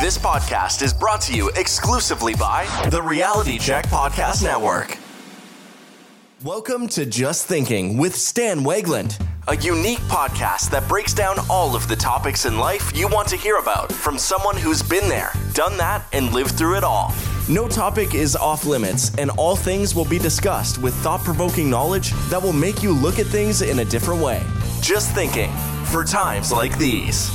This podcast is brought to you exclusively by the Reality Check Podcast Network. Welcome to Just Thinking with Stan Wagland, a unique podcast that breaks down all of the topics in life you want to hear about from someone who's been there, done that, and lived through it all. No topic is off limits, and all things will be discussed with thought-provoking knowledge that will make you look at things in a different way. Just Thinking, for times like these.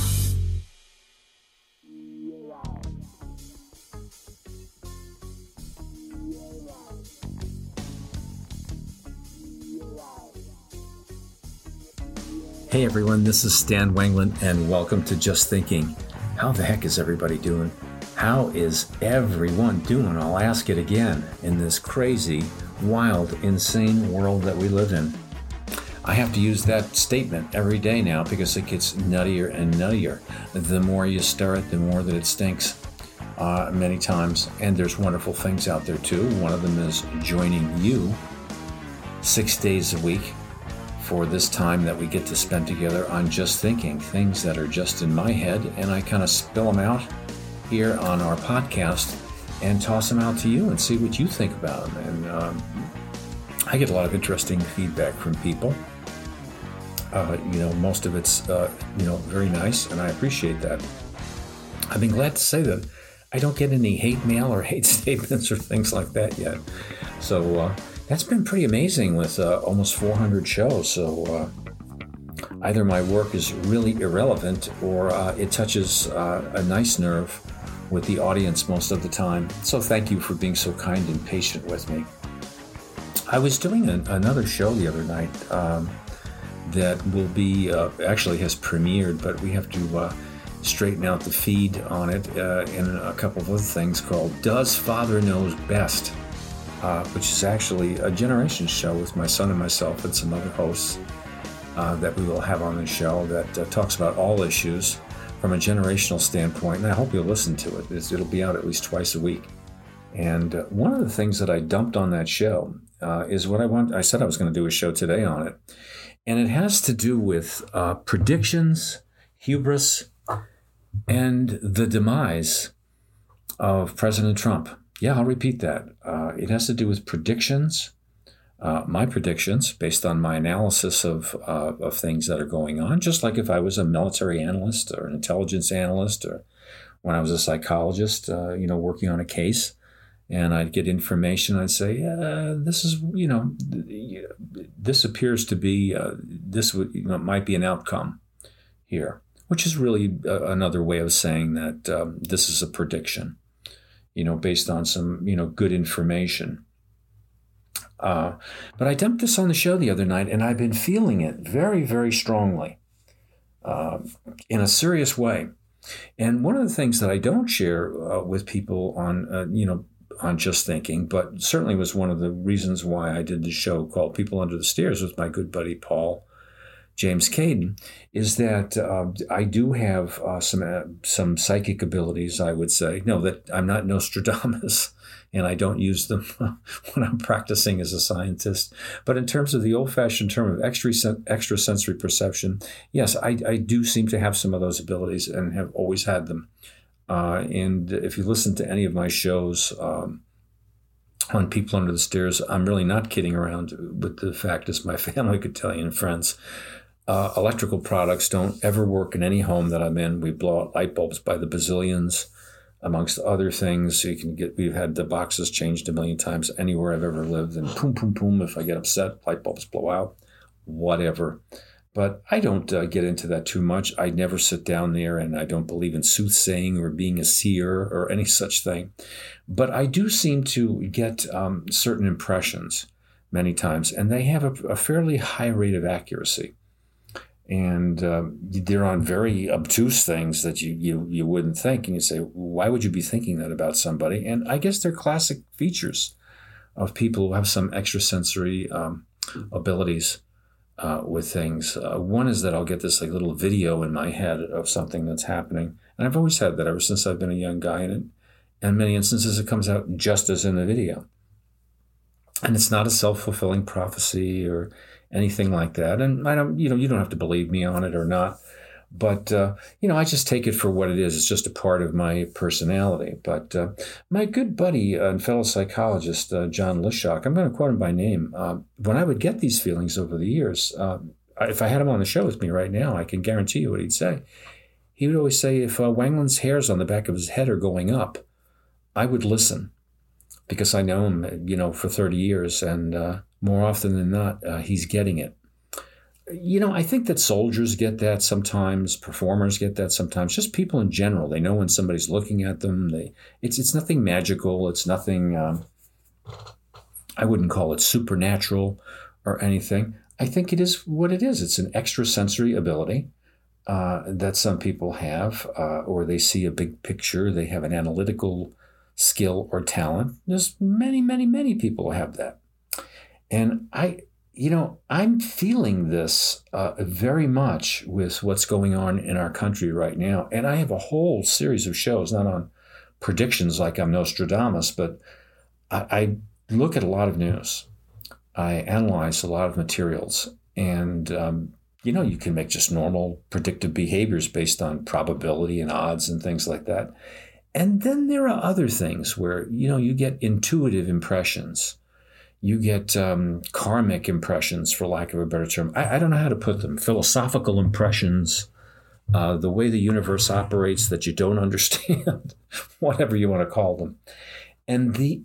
Hey everyone, this is Stan Wagland and welcome to Just Thinking. How the heck is everybody doing? How is everyone doing? I'll ask it again in this crazy, wild, insane world that we live in. I have to use that statement every day now because it gets nuttier and nuttier. The more you stir it, the more that it stinks many times. And there's wonderful things out there too. One of them is joining you 6 days a week for this time that we get to spend together on Just Thinking, things that are just in my head, and I kind of spill them out here on our podcast and toss them out to you and see what you think about them. And I get a lot of interesting feedback from people. Most of it's, very nice, and I appreciate that. I've been glad to say that I don't get any hate mail or hate statements or things like that yet. So, that's been pretty amazing with almost 400 shows. So either my work is really irrelevant or it touches a nice nerve with the audience most of the time. So thank you for being so kind and patient with me. I was doing another show the other night that will be actually has premiered, but we have to straighten out the feed on it and a couple of other things called Does Father Knows Best? Which is actually a generation show with my son and myself and some other hosts that we will have on the show that talks about all issues from a generational standpoint, and I hope you'll listen to it. It'll be out at least twice a week. And one of the things that I dumped on that show is what I want. I said I was going to do a show today on it, and it has to do with predictions, hubris, and the demise of President Trump. Yeah, I'll repeat that. It has to do with predictions, my predictions, based on my analysis of things that are going on, just like if I was a military analyst or an intelligence analyst or when I was a psychologist, working on a case, and I'd get information, I'd say, this appears to be, might be an outcome here, which is really another way of saying that this is a prediction. Based on some, good information. But I dumped this on the show the other night, and I've been feeling it very, very strongly in a serious way. And one of the things that I don't share with people on Just Thinking, but certainly was one of the reasons why I did the show called People Under the Stairs with my good buddy Paul James Caden, is that I do have some psychic abilities, I would say. No, that I'm not Nostradamus, and I don't use them when I'm practicing as a scientist. But in terms of the old-fashioned term of extrasensory perception, yes, I do seem to have some of those abilities and have always had them. And if you listen to any of my shows on People Under the Stairs, I'm really not kidding around with the fact, as my family could tell you and friends, electrical products don't ever work in any home that I'm in. We blow out light bulbs by the bazillions, amongst other things. So we've had the boxes changed a million times anywhere I've ever lived, and boom, boom, boom. If I get upset, light bulbs blow out, whatever. But I don't get into that too much. I never sit down there, and I don't believe in soothsaying or being a seer or any such thing. But I do seem to get certain impressions many times, and they have a fairly high rate of accuracy. And they're on very obtuse things that you wouldn't think. And you say, why would you be thinking that about somebody? And I guess they're classic features of people who have some extrasensory abilities with things. One is that I'll get this little video in my head of something that's happening. And I've always had that ever since I've been a young guy. And in many instances, it comes out just as in the video. And it's not a self-fulfilling prophecy or anything like that. And I don't, you don't have to believe me on it or not. But, you know, I just take it for what it is. It's just a part of my personality. But my good buddy and fellow psychologist, John Lishok, I'm going to quote him by name. When I would get these feelings over the years, if I had him on the show with me right now, I can guarantee you what he'd say. He would always say, if Wangland's hairs on the back of his head are going up, I would listen, because I know him, you know, for 30 years. And more often than not, he's getting it. You know, I think that soldiers get that sometimes, performers get that sometimes, just people in general. They know when somebody's looking at them. It's nothing magical. It's nothing, I wouldn't call it supernatural or anything. I think it is what it is. It's an extrasensory ability that some people have, or they see a big picture. They have an analytical skill or talent. There's many, many, many people who have that. And you know, I'm feeling this very much with what's going on in our country right now. And I have a whole series of shows, not on predictions like I'm Nostradamus, but I look at a lot of news. I analyze a lot of materials. And, you know, you can make just normal predictive behaviors based on probability and odds and things like that. And then there are other things where, you know, you get intuitive impressions. You get karmic impressions, for lack of a better term. I don't know how to put them. Philosophical impressions, the way the universe operates that you don't understand, whatever you want to call them. And Did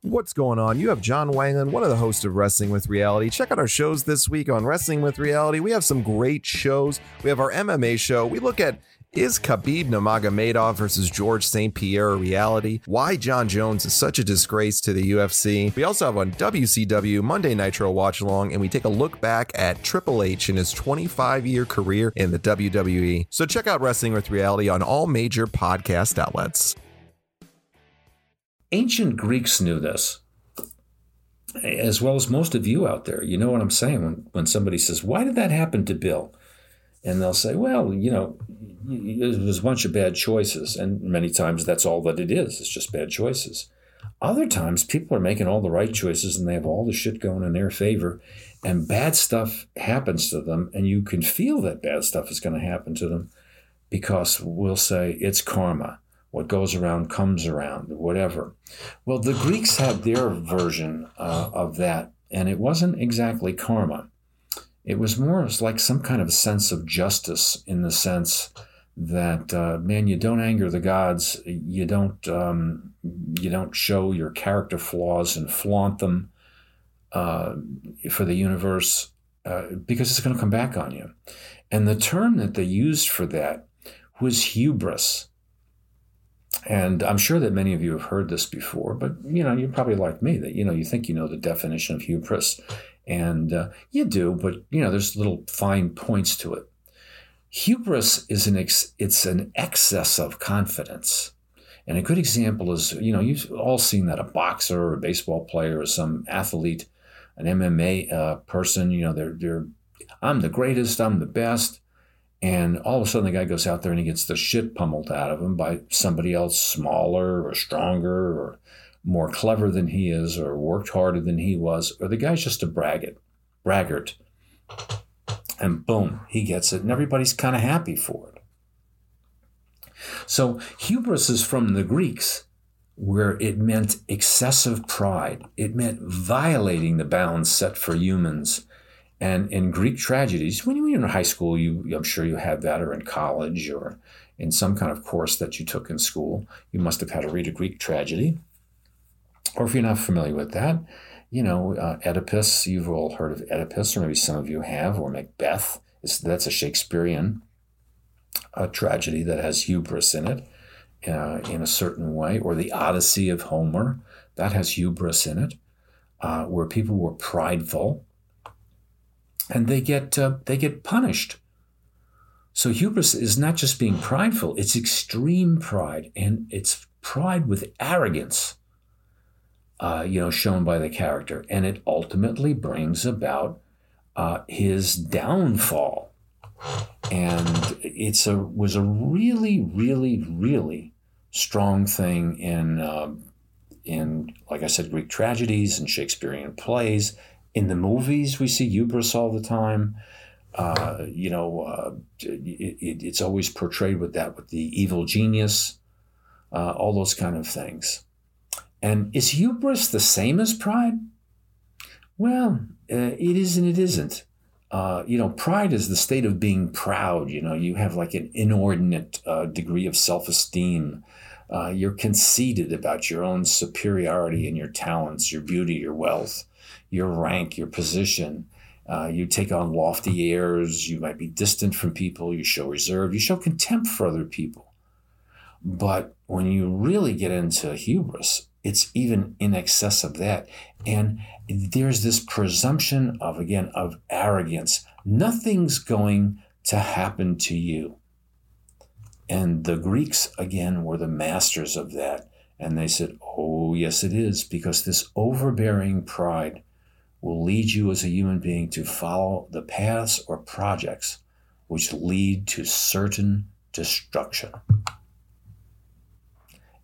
What's going on? You have John Wagland, one of the hosts of Wrestling With Reality. Check out our shows this week on Wrestling With Reality. We have some great shows. We have our MMA show. We look at, is Khabib Nurmagomedov versus George St Pierre a reality? Why John Jones is such a disgrace to the UFC? We also have on WCW Monday Nitro Watch Along, and we take a look back at Triple H in his 25-year career in the WWE. So check out Wrestling With Reality on all major podcast outlets. Ancient Greeks knew this, as well as most of you out there. You know what I'm saying when somebody says, why did that happen to Bill? And they'll say, well, you know, there's a bunch of bad choices. And many times that's all that it is. It's just bad choices. Other times people are making all the right choices and they have all the shit going in their favor and bad stuff happens to them. And you can feel that bad stuff is going to happen to them because we'll say it's karma. What goes around comes around, whatever. Well, the Greeks had their version of that. And it wasn't exactly karma. It was more like some kind of sense of justice, in the sense that, man, you don't anger the gods, you don't show your character flaws and flaunt them for the universe, because it's going to come back on you. And the term that they used for that was hubris. And I'm sure that many of you have heard this before, but, you know, you're probably like me, that, you know, you think you know the definition of hubris. And you do, but, you know, there's little fine points to it. Hubris is it's an excess of confidence. And a good example is, you know, you've all seen that a boxer or a baseball player or some athlete, an MMA person, you know, they're I'm the greatest, I'm the best. And all of a sudden the guy goes out there and he gets the shit pummeled out of him by somebody else smaller or stronger or more clever than he is, or worked harder than he was, or the guy's just a braggart. And boom, he gets it. And everybody's kind of happy for it. So hubris is from the Greeks, where it meant excessive pride. It meant violating the bounds set for humans. And in Greek tragedies, when you were in high school, I'm sure you had that, or in college, or in some kind of course that you took in school, you must have had to read a Greek tragedy. Or if you're not familiar with that, you know, Oedipus, you've all heard of Oedipus, or maybe some of you have, or Macbeth. That's a Shakespearean tragedy that has hubris in it in a certain way. Or the Odyssey of Homer, that has hubris in it, where people were prideful. And they get punished. So hubris is not just being prideful, it's extreme pride, and it's pride with arrogance, shown by the character. And it ultimately brings about his downfall. And it's was a really, really, really strong thing in, like I said, Greek tragedies and Shakespearean plays. In the movies, we see hubris all the time. It's always portrayed with the evil genius, all those kind of things. And is hubris the same as pride? Well, it is and it isn't. Pride is the state of being proud. You have like an inordinate degree of self-esteem. You're conceited about your own superiority and your talents, your beauty, your wealth, your rank, your position. You take on lofty airs. You might be distant from people. You show reserve. You show contempt for other people. But when you really get into hubris, it's even in excess of that. And there's this presumption of arrogance. Nothing's going to happen to you. And the Greeks, again, were the masters of that. And they said, oh, yes, it is, because this overbearing pride will lead you as a human being to follow the paths or projects which lead to certain destruction.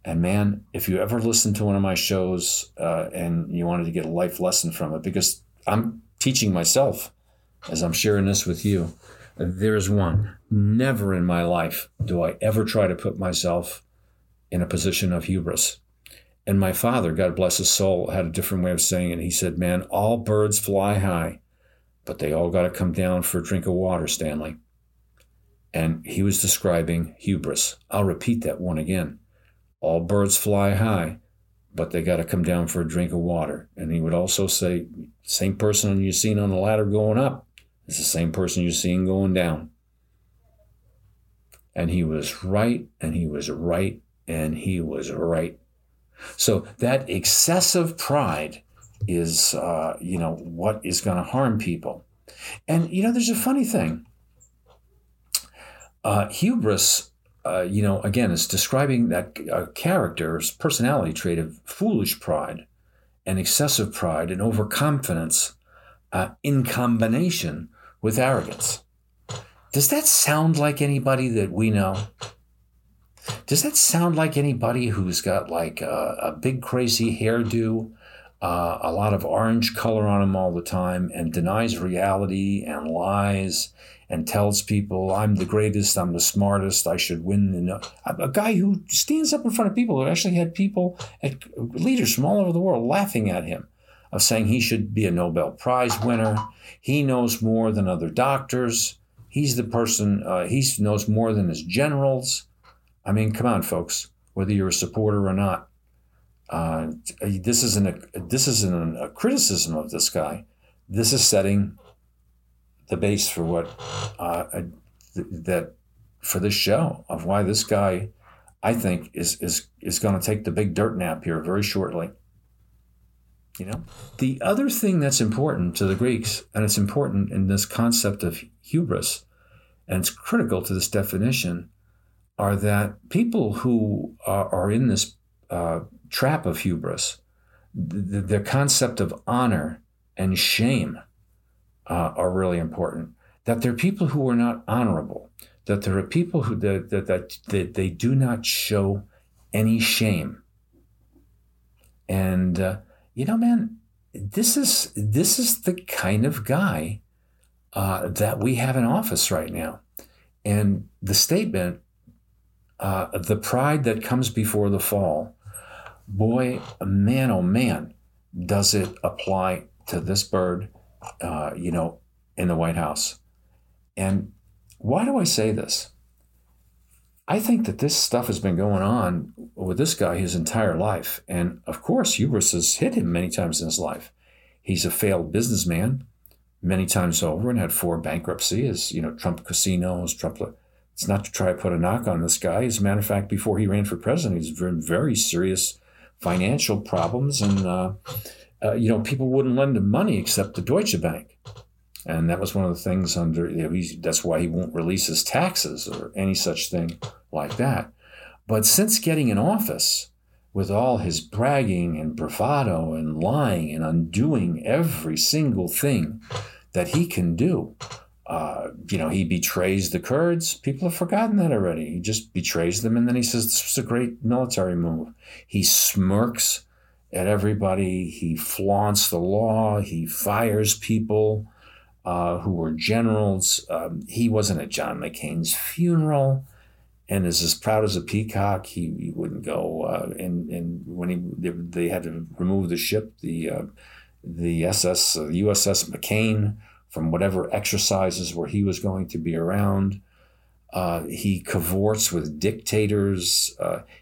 And man, if you ever listened to one of my shows and you wanted to get a life lesson from it, because I'm teaching myself as I'm sharing this with you, there's one. Never in my life do I ever try to put myself in a position of hubris. And my father, God bless his soul, had a different way of saying it. He said, man, all birds fly high, but they all got to come down for a drink of water, Stanley. And he was describing hubris. I'll repeat that one again. All birds fly high, but they got to come down for a drink of water. And he would also say, same person you've seen on the ladder going up is the same person you've seen going down. And he was right, and he was right, and he was right. So that excessive pride is, what is going to harm people. And, there's a funny thing. Hubris, again, is describing that character's personality trait of foolish pride and excessive pride and overconfidence in combination with arrogance. Does that sound like anybody that we know? Does that sound like anybody who's got like a big crazy hairdo, a lot of orange color on him all the time, and denies reality and lies and tells people, I'm the greatest, I'm the smartest, I should win? A guy who stands up in front of people, who actually had people, leaders from all over the world laughing at him, of saying he should be a Nobel Prize winner. He knows more than other doctors. He's the person, he knows more than his generals. I mean, come on, folks, whether you're a supporter or not, this isn't a criticism of this guy. This is setting the base for for this show, of why this guy, I think, is going to take the big dirt nap here very shortly. The other thing that's important to the Greeks, and it's important in this concept of hubris, and it's critical to this definition, are that people who are in this trap of hubris, their concept of honor and shame are really important. That there are people who are not honorable. That there are people who that they do not show any shame. And man, this is the kind of guy that we have in office right now. And the statement, the pride that comes before the fall, boy, man, oh man, does it apply to this bird, in the White House. And why do I say this? I think that this stuff has been going on with this guy his entire life. And of course, hubris has hit him many times in his life. He's a failed businessman many times over and had 4 bankruptcies, Trump casinos, Trump. It's not to try to put a knock on this guy. As a matter of fact, before he ran for president, he's in very serious financial problems. And, people wouldn't lend him money except the Deutsche Bank. And that was one of the things under, that's why he won't release his taxes or any such thing like that. But since getting in office, with all his bragging and bravado and lying and undoing every single thing that he can do, he betrays the Kurds. People have forgotten that already. He just betrays them, and then he says this was a great military move. He smirks at everybody. He flaunts the law. He fires people who were generals. He wasn't at John McCain's funeral, and is as proud as a peacock. He wouldn't go. And when they had to remove the ship, the USS McCain, from whatever exercises where he was going to be around. He cavorts with dictators.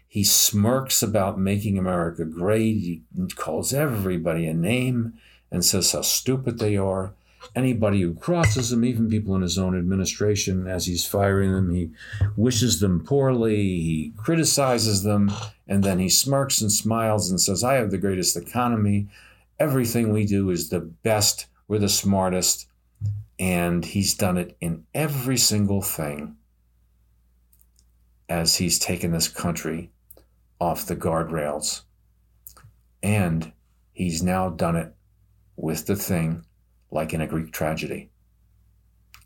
He smirks about making America great. He calls everybody a name and says how stupid they are. Anybody who crosses him, even people in his own administration, as he's firing them, he wishes them poorly, he criticizes them, and then he smirks and smiles and says, I have the greatest economy. Everything we do is the best. We're the smartest. And he's done it in every single thing as he's taken this country off the guardrails. And he's now done it with the thing like in a Greek tragedy.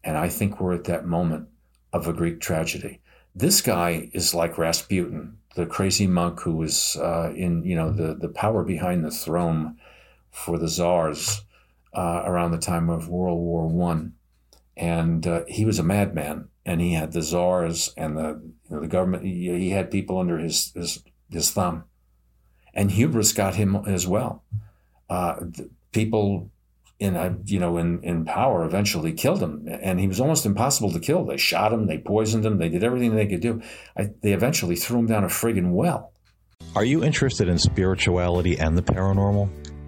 And I think we're at that moment of a Greek tragedy. This guy is like Rasputin, the crazy monk who was in the power behind the throne for the czars around the time of World War I. And he was a madman, and he had the czars and the government. He had people under his thumb. And hubris got him as well. People in power eventually killed him, and he was almost impossible to kill. They shot him, they poisoned him, they did everything they could do. They eventually threw him down a friggin' well. Are you interested in spirituality and the paranormal?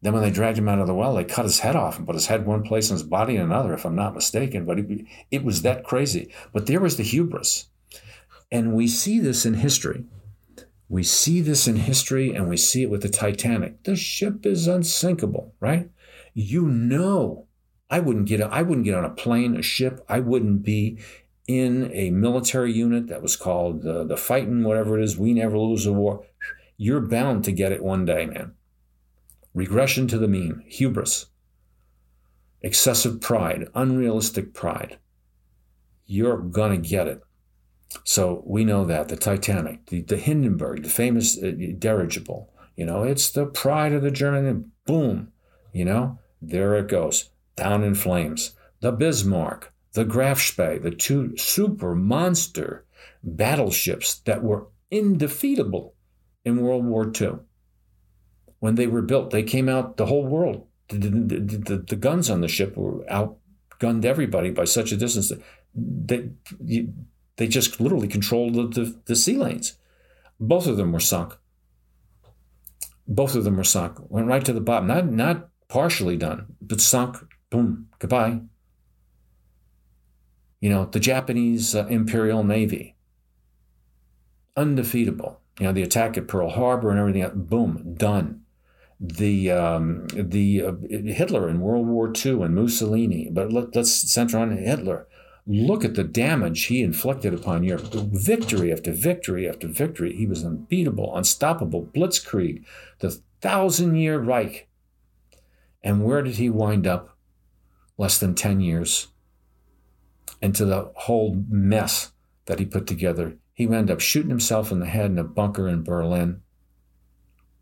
Then when they dragged him out of the well, they cut his head off and put his head one place and his body in another, if I'm not mistaken. But it was that crazy. But there was the hubris. And we see this in history. We see this in history, and we see it with the Titanic. The ship is unsinkable, right? I wouldn't get on a plane, a ship. I wouldn't be in a military unit that was called the fighting, whatever it is. We never lose a war. You're bound to get it one day, man. Regression to the mean, hubris, excessive pride, unrealistic pride. You're going to get it. So we know that. The Titanic, the Hindenburg, the famous dirigible. It's the pride of the German. Boom. There it goes, down in flames. The Bismarck, the Graf Spee, the two super monster battleships that were indefeatable in World War II. When they were built, they came out the whole world. The guns on the ship were outgunned everybody by such a distance. They just literally controlled the sea lanes. Both of them were sunk. Went right to the bottom. Not partially done, but sunk, boom, goodbye. The Japanese Imperial Navy, undefeatable. The attack at Pearl Harbor and everything else, boom, done. The Hitler in World War II and Mussolini, but let's center on Hitler. Look at the damage he inflicted upon Europe. Victory after victory after victory. He was unbeatable, unstoppable, blitzkrieg, the thousand-year Reich. And where did he wind up? Less than 10 years into the whole mess that he put together. He wound up shooting himself in the head in a bunker in Berlin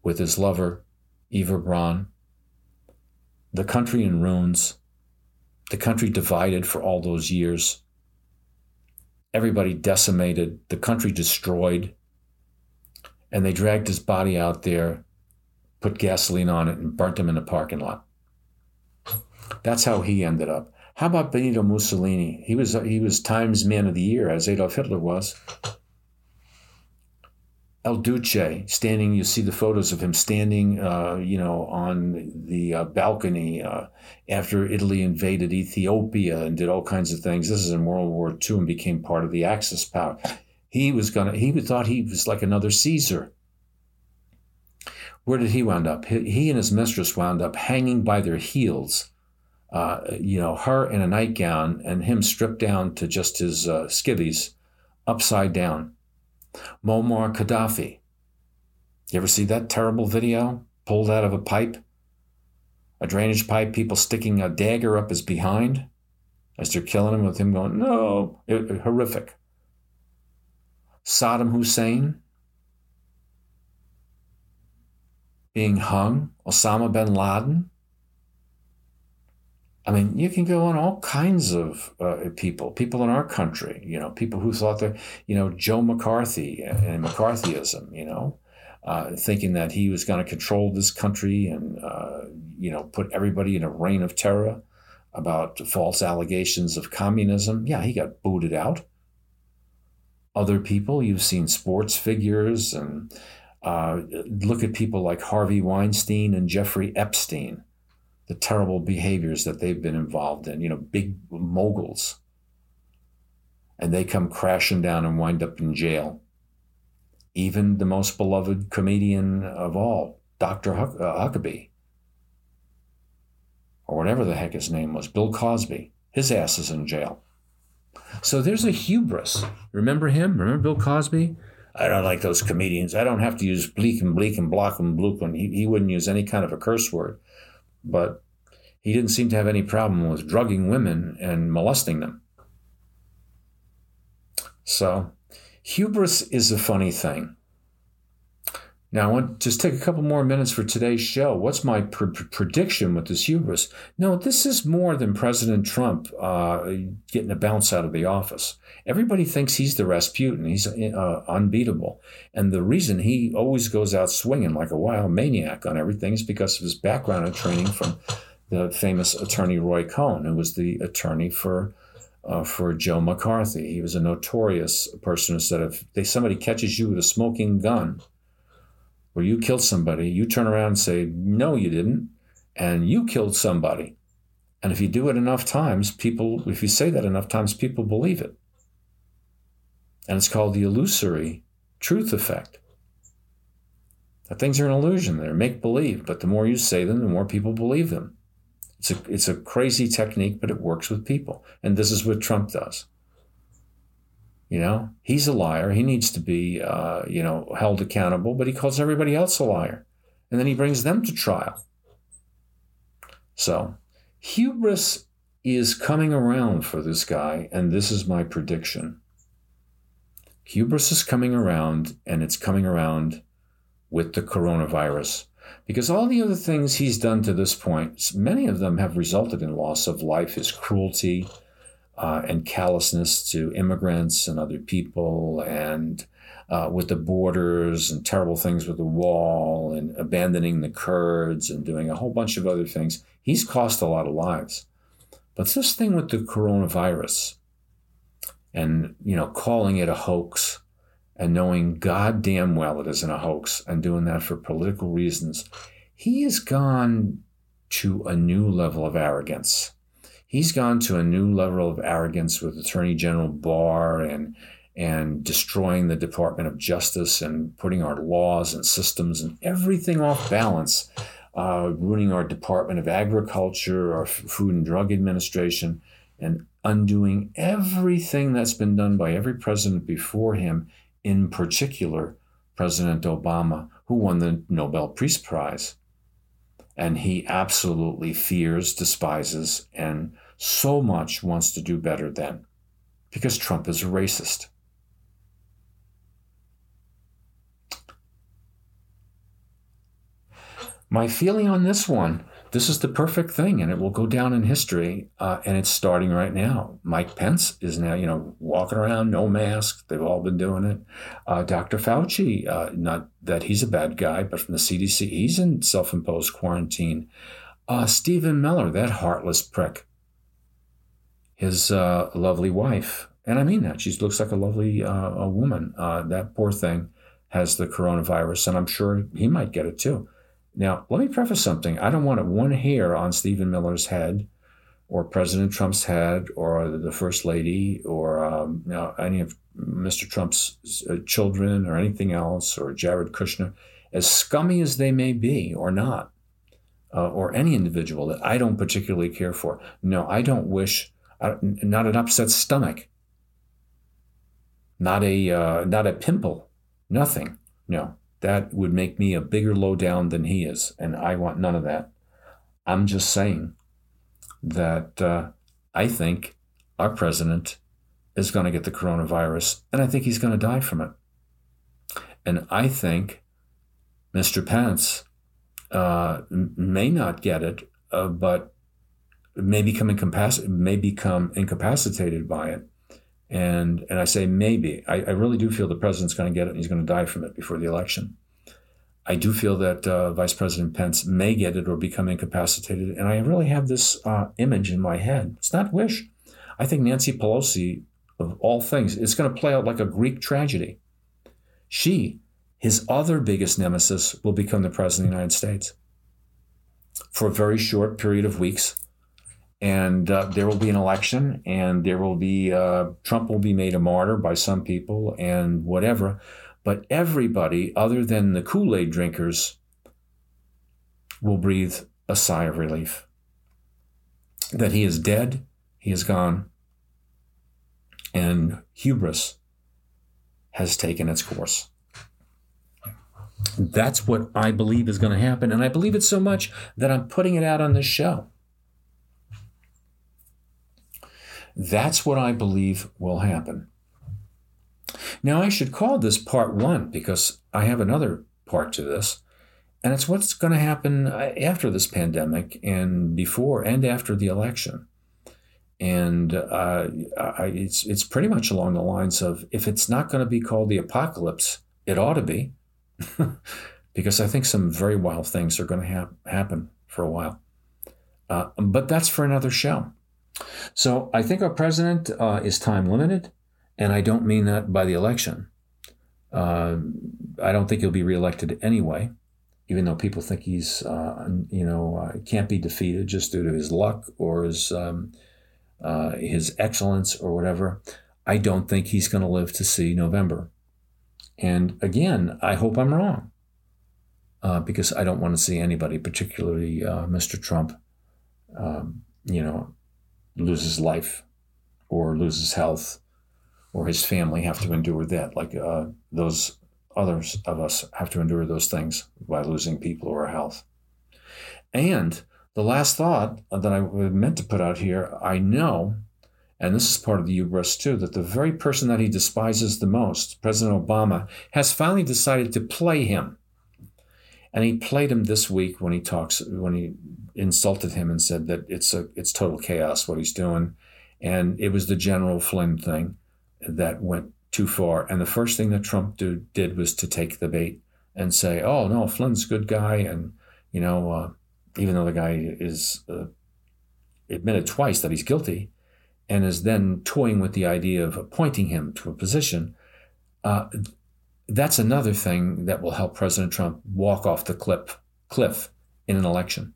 with his lover, Eva Braun. The country in ruins. The country divided for all those years. Everybody decimated. The country destroyed. And they dragged his body out there, put gasoline on it, and burnt him in the parking lot. That's how he ended up. How about Benito Mussolini? He was Times Man of the Year, as Adolf Hitler was. El Duce standing, you see the photos of him standing, on the balcony after Italy invaded Ethiopia and did all kinds of things. This is in World War II and became part of the Axis power. He thought he was like another Caesar. Where did he wound up? He and his mistress wound up hanging by their heels, her in a nightgown and him stripped down to just his skivvies, upside down. Muammar Gaddafi. You ever see that terrible video? Pulled out of a pipe, a drainage pipe, people sticking a dagger up his behind as they're killing him with him going, no, horrific. Saddam Hussein being hung, Osama bin Laden. I mean, you can go on all kinds of people in our country, people who thought that, Joe McCarthy and McCarthyism, thinking that he was going to control this country and, put everybody in a reign of terror about false allegations of communism. Yeah, he got booted out. Other people, you've seen sports figures and look at people like Harvey Weinstein and Jeffrey Epstein. The terrible behaviors that they've been involved in, big moguls. And they come crashing down and wind up in jail. Even the most beloved comedian of all, Dr. Huckabee, or whatever the heck his name was, Bill Cosby, his ass is in jail. So there's a hubris. Remember him? Remember Bill Cosby? I don't like those comedians. I don't have to use bleak and block and bloop. And he wouldn't use any kind of a curse word. But he didn't seem to have any problem with drugging women and molesting them. So hubris is a funny thing. Now, I want to just take a couple more minutes for today's show. What's my prediction with this hubris? No, this is more than President Trump getting a bounce out of the office. Everybody thinks he's the Rasputin. He's unbeatable. And the reason he always goes out swinging like a wild maniac on everything is because of his background and training from the famous attorney Roy Cohn, who was the attorney for Joe McCarthy. He was a notorious person who said if somebody catches you with a smoking gun, where you killed somebody, you turn around and say, no, you didn't, and you killed somebody. And if you do it enough times, if you say that enough times, people believe it. And it's called the illusory truth effect. That things are an illusion. They're make-believe, but the more you say them, the more people believe them. It's a crazy technique, but it works with people. And this is what Trump does. He's a liar. He needs to be, held accountable, but he calls everybody else a liar. And then he brings them to trial. So hubris is coming around for this guy, and this is my prediction. Hubris is coming around, and it's coming around with the coronavirus. Because all the other things he's done to this point, many of them have resulted in loss of life, his cruelty, and callousness to immigrants and other people, and with the borders and terrible things with the wall and abandoning the Kurds and doing a whole bunch of other things. He's cost a lot of lives. But this thing with the coronavirus and, calling it a hoax and knowing goddamn well it isn't a hoax and doing that for political reasons, he has gone to a new level of arrogance. He's gone to a new level of arrogance with Attorney General Barr and destroying the Department of Justice and putting our laws and systems and everything off balance, ruining our Department of Agriculture, our Food and Drug Administration, and undoing everything that's been done by every president before him, in particular President Obama, who won the Nobel Peace Prize. And he absolutely fears, despises, and so much wants to do better than, because Trump is a racist. My feeling on this one, this is the perfect thing, and it will go down in history, and it's starting right now. Mike Pence is now, walking around, no mask. They've all been doing it. Dr. Fauci, not that he's a bad guy, but from the CDC, he's in self-imposed quarantine. Stephen Miller, that heartless prick. His lovely wife, and I mean that, she looks like a lovely a woman, that poor thing, has the coronavirus, and I'm sure he might get it too. Now, let me preface something. I don't want one hair on Stephen Miller's head or President Trump's head or the First Lady or any of Mr. Trump's children or anything else or Jared Kushner, as scummy as they may be or not, or any individual that I don't particularly care for. No, I don't wish, not an upset stomach, not a pimple, nothing. No, that would make me a bigger lowdown than he is, and I want none of that. I'm just saying that I think our president is going to get the coronavirus, and I think he's going to die from it. And I think Mr. Pence may not get it, but may become incapacitated by it. And I say maybe. I really do feel the president's going to get it, and he's going to die from it before the election. I do feel that Vice President Pence may get it or become incapacitated. And I really have this image in my head. It's not wish. I think Nancy Pelosi, of all things, it's going to play out like a Greek tragedy. She, his other biggest nemesis, will become the president of the United States for a very short period of weeks. And there will be an election, and there will be Trump will be made a martyr by some people and whatever. But everybody other than the Kool-Aid drinkers will breathe a sigh of relief that he is dead. He is gone, and hubris has taken its course. That's what I believe is going to happen, and I believe it so much that I'm putting it out on this show. That's what I believe will happen. Now, I should call this part one because I have another part to this, and it's what's going to happen after this pandemic and before and after the election. And it's pretty much along the lines of, if it's not going to be called the apocalypse, it ought to be, because I think some very wild things are going to happen for a while. But that's for another show. So I think our president is time limited, and I don't mean that by the election. I don't think he'll be reelected anyway, even though people think he's can't be defeated just due to his luck or his excellence or whatever. I don't think he's going to live to see November. And again, I hope I'm wrong because I don't want to see anybody, particularly Mr. Trump, lose his life or lose his health or his family have to endure that, like those others of us have to endure those things by losing people or health. And the last thought that I meant to put out here, I know, and this is part of the hubris too, that the very person that he despises the most, President Obama, has finally decided to play him. And he played him this week when he insulted him and said that it's total chaos what he's doing. And it was the General Flynn thing that went too far. And the first thing that Trump did was to take the bait and say, oh, no, Flynn's a good guy. And, even though the guy is admitted twice that he's guilty and is then toying with the idea of appointing him to a position, that's another thing that will help President Trump walk off the cliff in an election,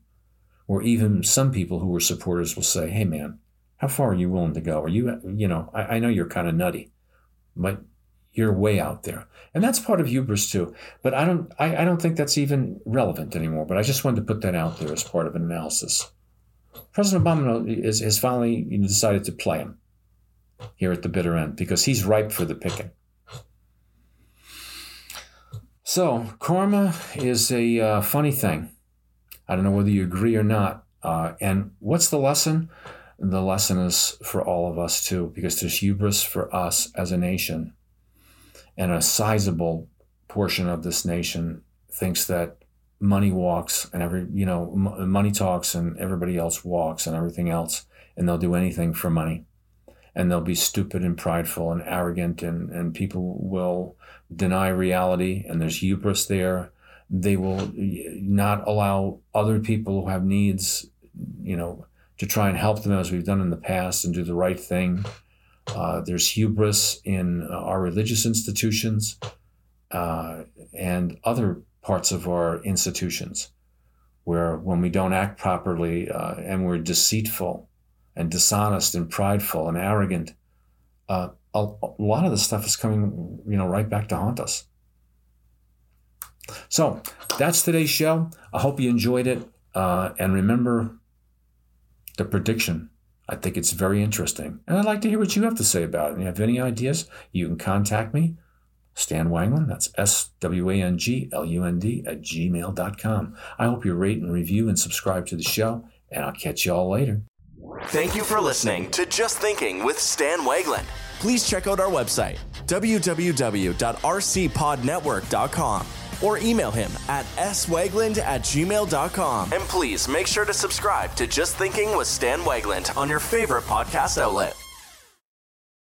where even some people who were supporters will say, hey, man, how far are you willing to go? Are you, I know you're kind of nutty, but you're way out there. And that's part of hubris too. But I don't think that's even relevant anymore. But I just wanted to put that out there as part of an analysis. President Obama has finally decided to play him here at the bitter end because he's ripe for the picking. So karma is a funny thing. I don't know whether you agree or not. And what's the lesson? The lesson is for all of us too, because there's hubris for us as a nation. And a sizable portion of this nation thinks that money walks and money talks and everybody else walks and everything else, and they'll do anything for money. And they'll be stupid and prideful and arrogant, and people will deny reality, and there's hubris there. They will not allow other people who have needs, to try and help them as we've done in the past and do the right thing. There's hubris in our religious institutions. and other parts of our institutions, where when we don't act properly and we're deceitful and dishonest and prideful and arrogant, a lot of the stuff is coming, right back to haunt us. So that's today's show. I hope you enjoyed it. And remember the prediction. I think it's very interesting. And I'd like to hear what you have to say about it. If you have any ideas, you can contact me, Stan Wagland. That's SWANGLUND@gmail.com. I hope you rate and review and subscribe to the show. And I'll catch you all later. Thank you for listening to Just Thinking with Stan Wagland. Please check out our website, www.rcpodnetwork.com, or email him at swagland@gmail.com. And please make sure to subscribe to Just Thinking with Stan Wagland on your favorite podcast outlet.